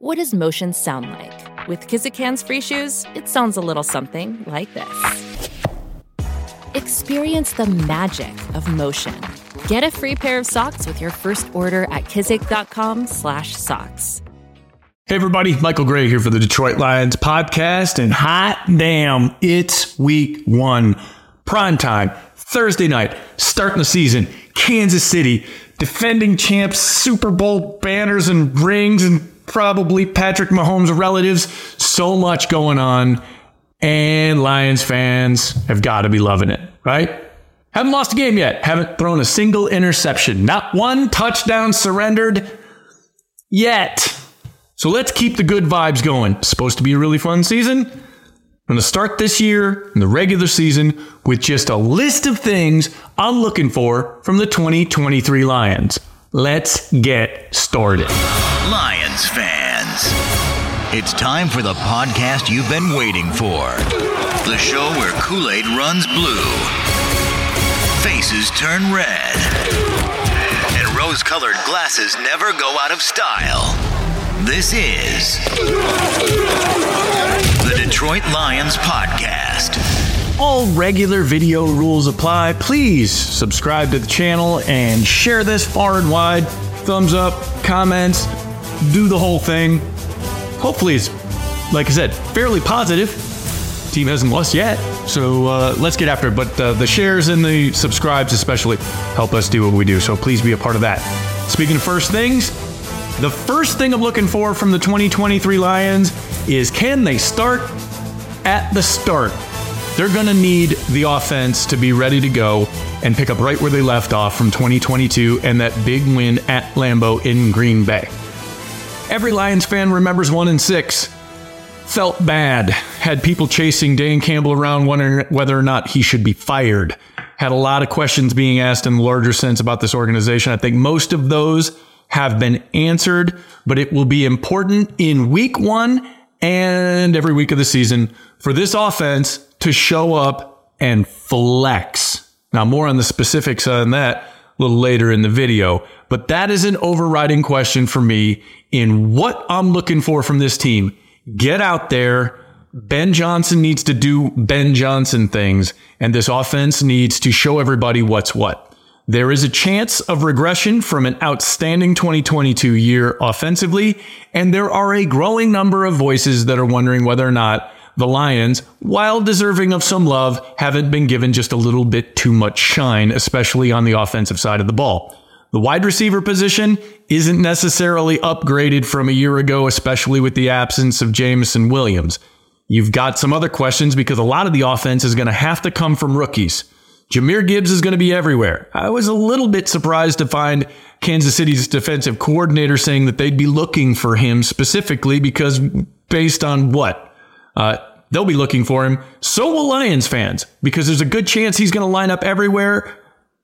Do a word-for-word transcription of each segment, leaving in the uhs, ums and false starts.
What does motion sound like? With Kizikans free shoes, it sounds a little something like this. Experience the magic of motion. Get a free pair of socks with your first order at kizik dot com slash socks. Hey everybody, Michael Gray here for the Detroit Lions podcast, and hot damn, it's week one. Prime time, Thursday night, starting the season, Kansas City, defending champs, Super Bowl banners and rings, and probably Patrick Mahomes' relatives. So much going on, and Lions fans have got to be loving it, right? Haven't lost a game yet, haven't thrown a single interception, not one touchdown surrendered yet. So let's keep the good vibes going. It's supposed to be a really fun season. I'm going to start this year in the regular season with just a list of things I'm looking for from the twenty twenty-three Lions. Let's get started. Lions fans, it's time for the podcast you've been waiting for. The show where Kool-Aid runs blue, faces turn red, and rose-colored glasses never go out of style. This is the Detroit Lions Podcast. All regular video rules apply. Please subscribe to the channel and share this far and wide. Thumbs up, comments, do the whole thing. Hopefully it's, like I said, fairly positive. Team hasn't lost yet, so uh, let's get after it. But uh, the shares and the subscribes especially help us do what we do, so please be a part of that. Speaking of first things, the first thing I'm looking for from the twenty twenty-three Lions is, can they start at the start? They're going to need the offense to be ready to go and pick up right where they left off from twenty twenty-two and that big win at Lambeau in Green Bay. Every Lions fan remembers one and six. Felt bad. Had people chasing Dan Campbell around wondering whether or not he should be fired. Had a lot of questions being asked in the larger sense about this organization. I think most of those have been answered, but it will be important in week one and every week of the season for this offense to show up and flex. Now, more on the specifics on that a little later in the video, but that is an overriding question for me in what I'm looking for from this team. Get out there. Ben Johnson needs to do Ben Johnson things, and this offense needs to show everybody what's what. There is a chance of regression from an outstanding twenty twenty-two year offensively, and there are a growing number of voices that are wondering whether or not the Lions, while deserving of some love, haven't been given just a little bit too much shine, especially on the offensive side of the ball. The wide receiver position isn't necessarily upgraded from a year ago, especially with the absence of Jameson Williams. You've got some other questions because a lot of the offense is going to have to come from rookies. Jahmyr Gibbs is going to be everywhere. I was a little bit surprised to find Kansas City's defensive coordinator saying that they'd be looking for him specifically, because based on what? Uh, they'll be looking for him. So will Lions fans, because there's a good chance he's going to line up everywhere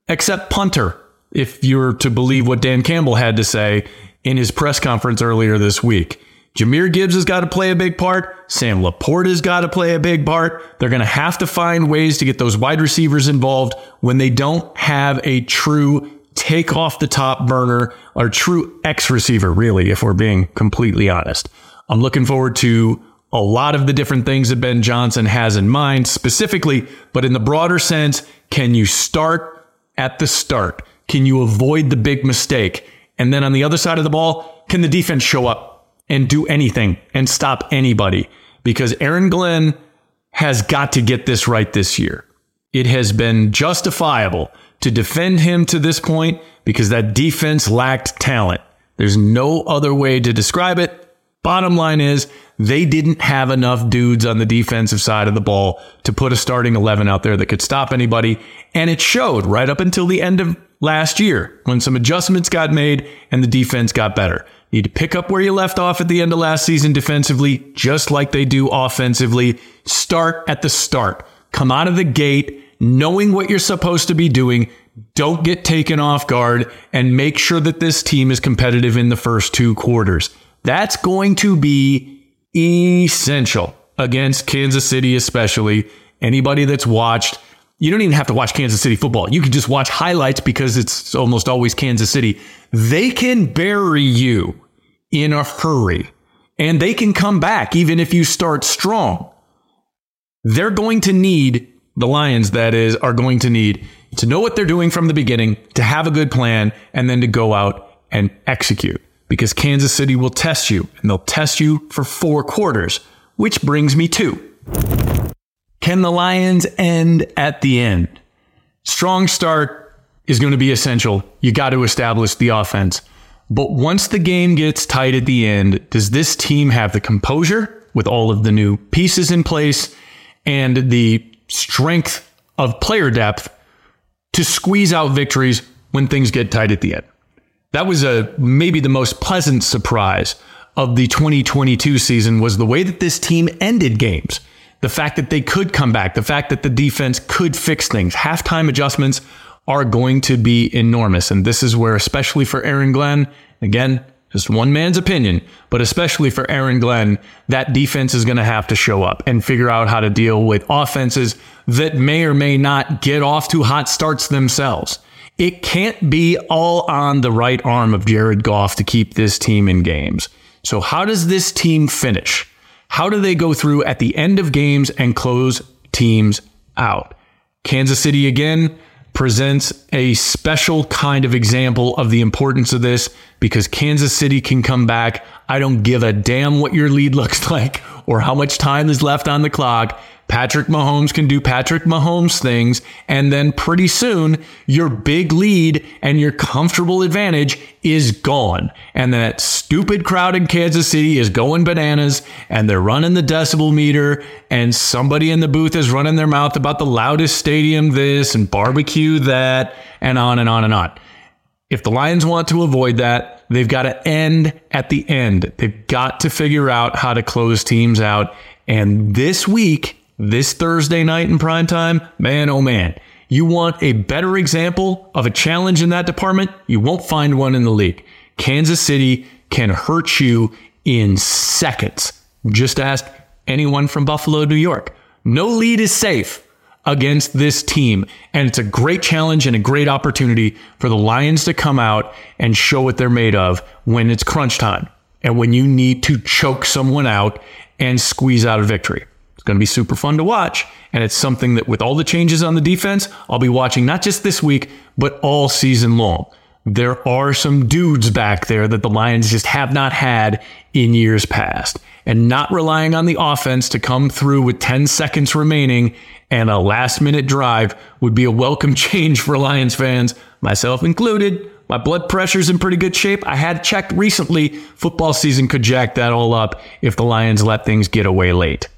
except punter, if you're to believe what Dan Campbell had to say in his press conference earlier this week. Jahmyr Gibbs has got to play a big part. Sam Laporte has got to play a big part. They're going to have to find ways to get those wide receivers involved when they don't have a true take off the top burner or true X receiver, really, if we're being completely honest. I'm looking forward to a lot of the different things that Ben Johnson has in mind specifically, but in the broader sense, can you start at the start? Can you avoid the big mistake? And then on the other side of the ball, can the defense show up and do anything and stop anybody? Because Aaron Glenn has got to get this right this year. It has been justifiable to defend him to this point because that defense lacked talent. There's no other way to describe it. Bottom line is, they didn't have enough dudes on the defensive side of the ball to put a starting eleven out there that could stop anybody. And it showed right up until the end of last year when some adjustments got made and the defense got better. need to pick up where you left off at the end of last season defensively, just like they do offensively. Start at the start. Come out of the gate knowing what you're supposed to be doing. Don't get taken off guard, and make sure that this team is competitive in the first two quarters. That's going to be essential against Kansas City, especially. Anybody that's watched, you don't even have to watch Kansas City football. You can just watch highlights because it's almost always Kansas City. They can bury you in a hurry, and they can come back even if you start strong. They're going to need, the Lions, that is, are going to need to know what they're doing from the beginning, to have a good plan, and then to go out and execute. Because Kansas City will test you, and they'll test you for four quarters, which brings me to, can the Lions end at the end? Strong start is going to be essential. You got to establish the offense. But once the game gets tight at the end, does this team have the composure with all of the new pieces in place and the strength of player depth to squeeze out victories when things get tight at the end? That was a maybe the most pleasant surprise of the twenty twenty-two season, was the way that this team ended games. The fact that they could come back, the fact that the defense could fix things. Halftime adjustments are going to be enormous. And this is where, especially for Aaron Glenn, again, just one man's opinion, but especially for Aaron Glenn, that defense is going to have to show up and figure out how to deal with offenses that may or may not get off to hot starts themselves. It can't be all on the right arm of Jared Goff to keep this team in games. So how does this team finish? How do they go through at the end of games and close teams out? Kansas City, again, presents a special kind of example of the importance of this, because Kansas City can come back. I don't give a damn what your lead looks like or how much time is left on the clock. Patrick Mahomes can do Patrick Mahomes things, and then pretty soon your big lead and your comfortable advantage is gone. And then that stupid crowd in Kansas City is going bananas, and they're running the decibel meter, and somebody in the booth is running their mouth about the loudest stadium this and barbecue that, and on and on and on. If the Lions want to avoid that, they've got to end at the end. They've got to figure out how to close teams out. And this week, this Thursday night in primetime, man, oh man, you want a better example of a challenge in that department? You won't find one in the league. Kansas City can hurt you in seconds. Just ask anyone from Buffalo, New York. No lead is safe against this team. And it's a great challenge and a great opportunity for the Lions to come out and show what they're made of when it's crunch time and when you need to choke someone out and squeeze out a victory. It's going to be super fun to watch, and it's something that, with all the changes on the defense, I'll be watching not just this week, but all season long. There are some dudes back there that the Lions just have not had in years past, and not relying on the offense to come through with ten seconds remaining and a last-minute drive would be a welcome change for Lions fans, myself included. My blood pressure's in pretty good shape. I had checked recently. Football season could jack that all up if the Lions let things get away late.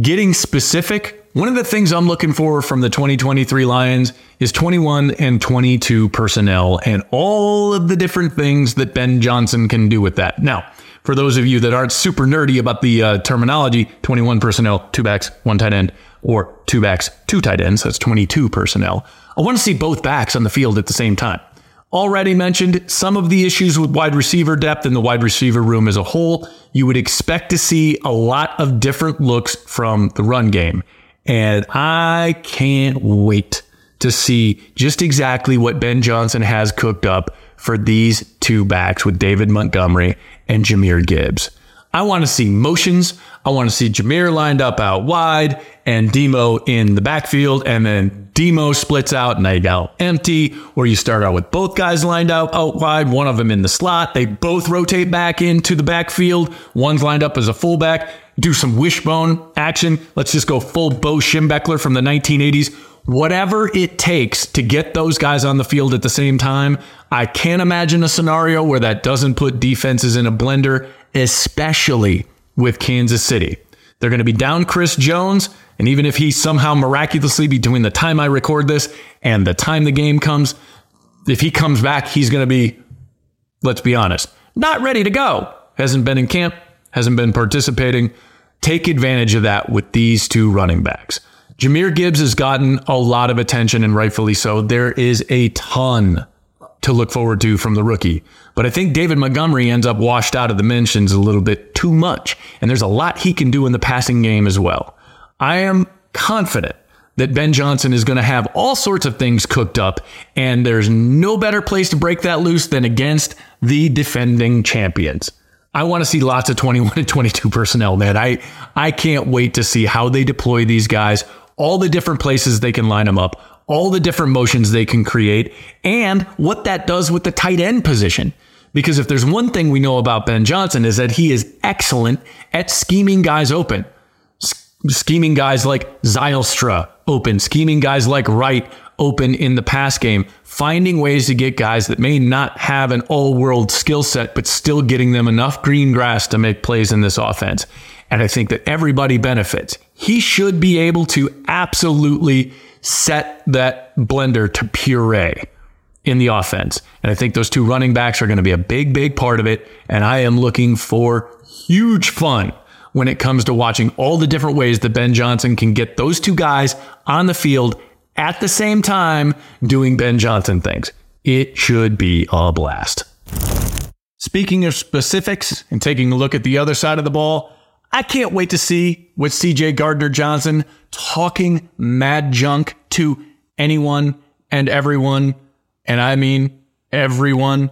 Getting specific, one of the things I'm looking for from the twenty twenty-three Lions is twenty-one and twenty-two personnel and all of the different things that Ben Johnson can do with that. Now, for those of you that aren't super nerdy about the uh, terminology, twenty-one personnel, two backs, one tight end, or two backs, two tight ends, that's twenty-two personnel. I want to see both backs on the field at the same time. Already mentioned some of the issues with wide receiver depth and the wide receiver room as a whole. You would expect to see a lot of different looks from the run game. And I can't wait to see just exactly what Ben Johnson has cooked up for these two backs with David Montgomery and Jahmyr Gibbs. I want to see motions. I want to see Jahmyr lined up out wide and Demo in the backfield, and then Demo splits out and they go empty, or you start out with both guys lined up out wide, one of them in the slot. They both rotate back into the backfield. One's lined up as a fullback. Do some wishbone action. Let's just go full Bo Schembechler from the nineteen eighties. Whatever it takes to get those guys on the field at the same time. I can't imagine a scenario where that doesn't put defenses in a blender, especially with Kansas City. They're going to be down Chris Jones, and even if he somehow miraculously, between the time I record this and the time the game comes, if he comes back, he's going to be, let's be honest, not ready to go. Hasn't been in camp, hasn't been participating. Take advantage of that with these two running backs. Jahmyr Gibbs has gotten a lot of attention, and rightfully so. There is a ton to look forward to from the rookie. But I think David Montgomery ends up washed out of the mentions a little bit too much, and there's a lot he can do in the passing game as well. I am confident that Ben Johnson is going to have all sorts of things cooked up, and there's no better place to break that loose than against the defending champions. I want to see lots of twenty-one and twenty-two personnel, man. I, I can't wait to see how they deploy these guys, all the different places they can line them up, all the different motions they can create, and what that does with the tight end position. Because if there's one thing we know about Ben Johnson is that he is excellent at scheming guys open, scheming guys like Zylstra open, scheming guys like Wright open in the pass game, finding ways to get guys that may not have an all-world skill set, but still getting them enough green grass to make plays in this offense. And I think that everybody benefits. He should be able to absolutely set that blender to puree in the offense. And I think those two running backs are going to be a big, big part of it. And I am looking for huge fun when it comes to watching all the different ways that Ben Johnson can get those two guys on the field at the same time doing Ben Johnson things. It should be a blast. Speaking of specifics and taking a look at the other side of the ball, I can't wait to see what C J. Gardner-Johnson talking mad junk to anyone and everyone, and I mean everyone,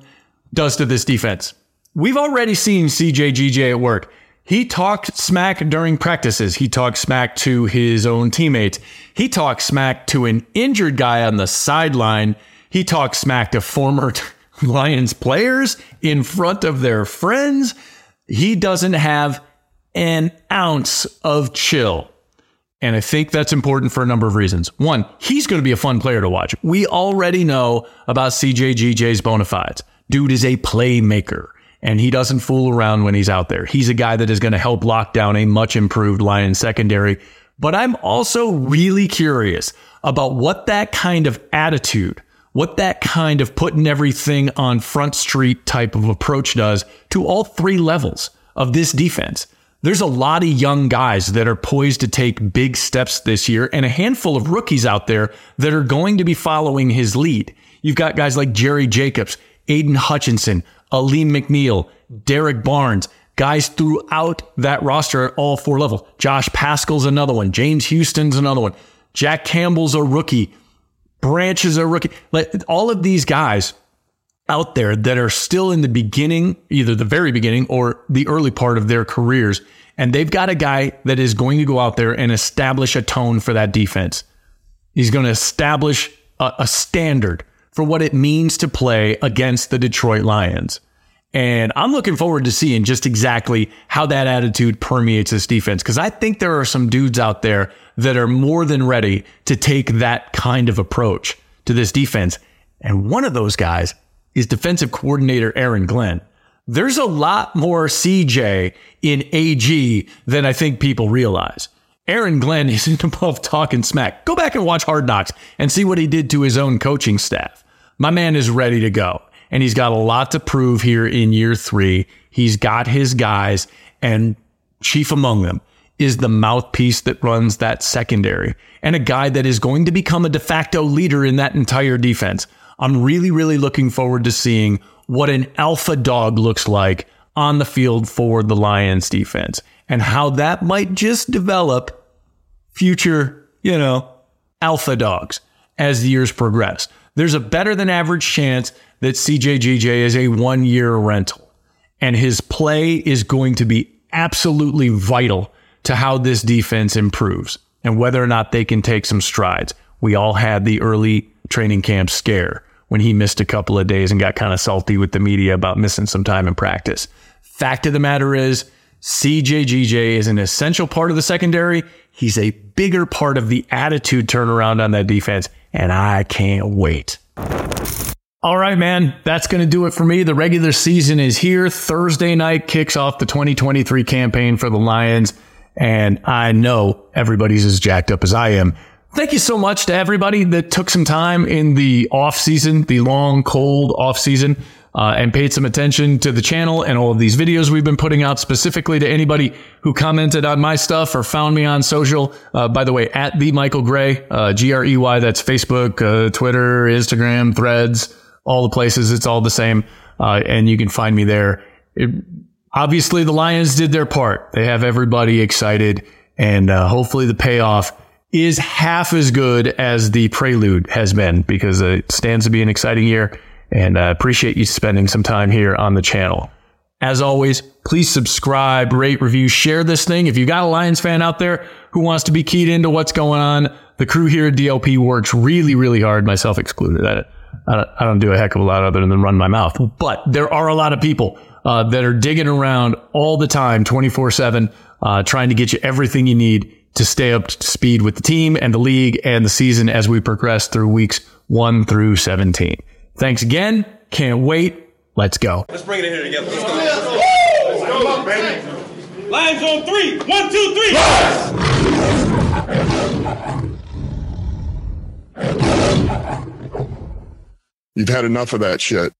does to this defense. We've already seen C J G J at work. He talked smack during practices. He talked smack to his own teammates. He talked smack to an injured guy on the sideline. He talked smack to former Lions players in front of their friends. He doesn't have an ounce of chill. And I think that's important for a number of reasons. One, he's going to be a fun player to watch. We already know about C J G J's bona fides. Dude is a playmaker. And he doesn't fool around when he's out there. He's a guy that is going to help lock down a much improved Lions secondary. But I'm also really curious about what that kind of attitude, what that kind of putting everything on Front Street type of approach does to all three levels of this defense. There's a lot of young guys that are poised to take big steps this year and a handful of rookies out there that are going to be following his lead. You've got guys like Jerry Jacobs, Aiden Hutchinson, Aleem McNeil, Derek Barnes, guys throughout that roster at all four levels. Josh Pascal's another one. James Houston's another one. Jack Campbell's a rookie. Branch is a rookie. All of these guys out there that are still in the beginning, either the very beginning or the early part of their careers, and they've got a guy that is going to go out there and establish a tone for that defense. He's going to establish a, a standard for what it means to play against the Detroit Lions. And I'm looking forward to seeing just exactly how that attitude permeates this defense, because I think there are some dudes out there that are more than ready to take that kind of approach to this defense. And one of those guys is defensive coordinator Aaron Glenn. There's a lot more C J in A G than I think people realize. Aaron Glenn isn't above talking smack. Go back and watch Hard Knocks and see what he did to his own coaching staff. My man is ready to go, and he's got a lot to prove here in year three. He's got his guys, and chief among them is the mouthpiece that runs that secondary, and a guy that is going to become a de facto leader in that entire defense. I'm really, really looking forward to seeing what an alpha dog looks like on the field for the Lions defense, and how that might just develop future, you know, alpha dogs as the years progress. There's a better than average chance that C J G J is a one-year rental, and his play is going to be absolutely vital to how this defense improves and whether or not they can take some strides. We all had the early training camp scare when he missed a couple of days and got kind of salty with the media about missing some time in practice. Fact of the matter is, C J G J is an essential part of the secondary. He's a bigger part of the attitude turnaround on that defense. And I can't wait. All right, man, that's going to do it for me. The regular season is here. Thursday night kicks off the twenty twenty-three campaign for the Lions. And I know everybody's as jacked up as I am. Thank you so much to everybody that took some time in the off season, the long, cold off season, uh, and paid some attention to the channel and all of these videos we've been putting out, specifically to anybody who commented on my stuff or found me on social. Uh, by the way, at the Michael Gray, uh, G R E Y, that's Facebook, uh, Twitter, Instagram, Threads, all the places. It's all the same. Uh, and you can find me there. It, obviously, the Lions did their part. They have everybody excited, and uh, hopefully the payoff is half as good as the prelude has been, because it stands to be an exciting year, and I appreciate you spending some time here on the channel. As always, please subscribe, rate, review, share this thing. If you got a Lions fan out there who wants to be keyed into what's going on, the crew here at D L P works really, really hard, myself excluded. I, I don't do a heck of a lot other than run my mouth, but there are a lot of people uh, that are digging around all the time, twenty-four seven, uh, trying to get you everything you need to stay up to speed with the team and the league and the season as we progress through weeks one through seventeen. Thanks again. Can't wait. Let's go. Let's bring it in here together. Let's go. Let's go, Let's go baby. Lions on three. One, two, three. Lions! You've had enough of that shit.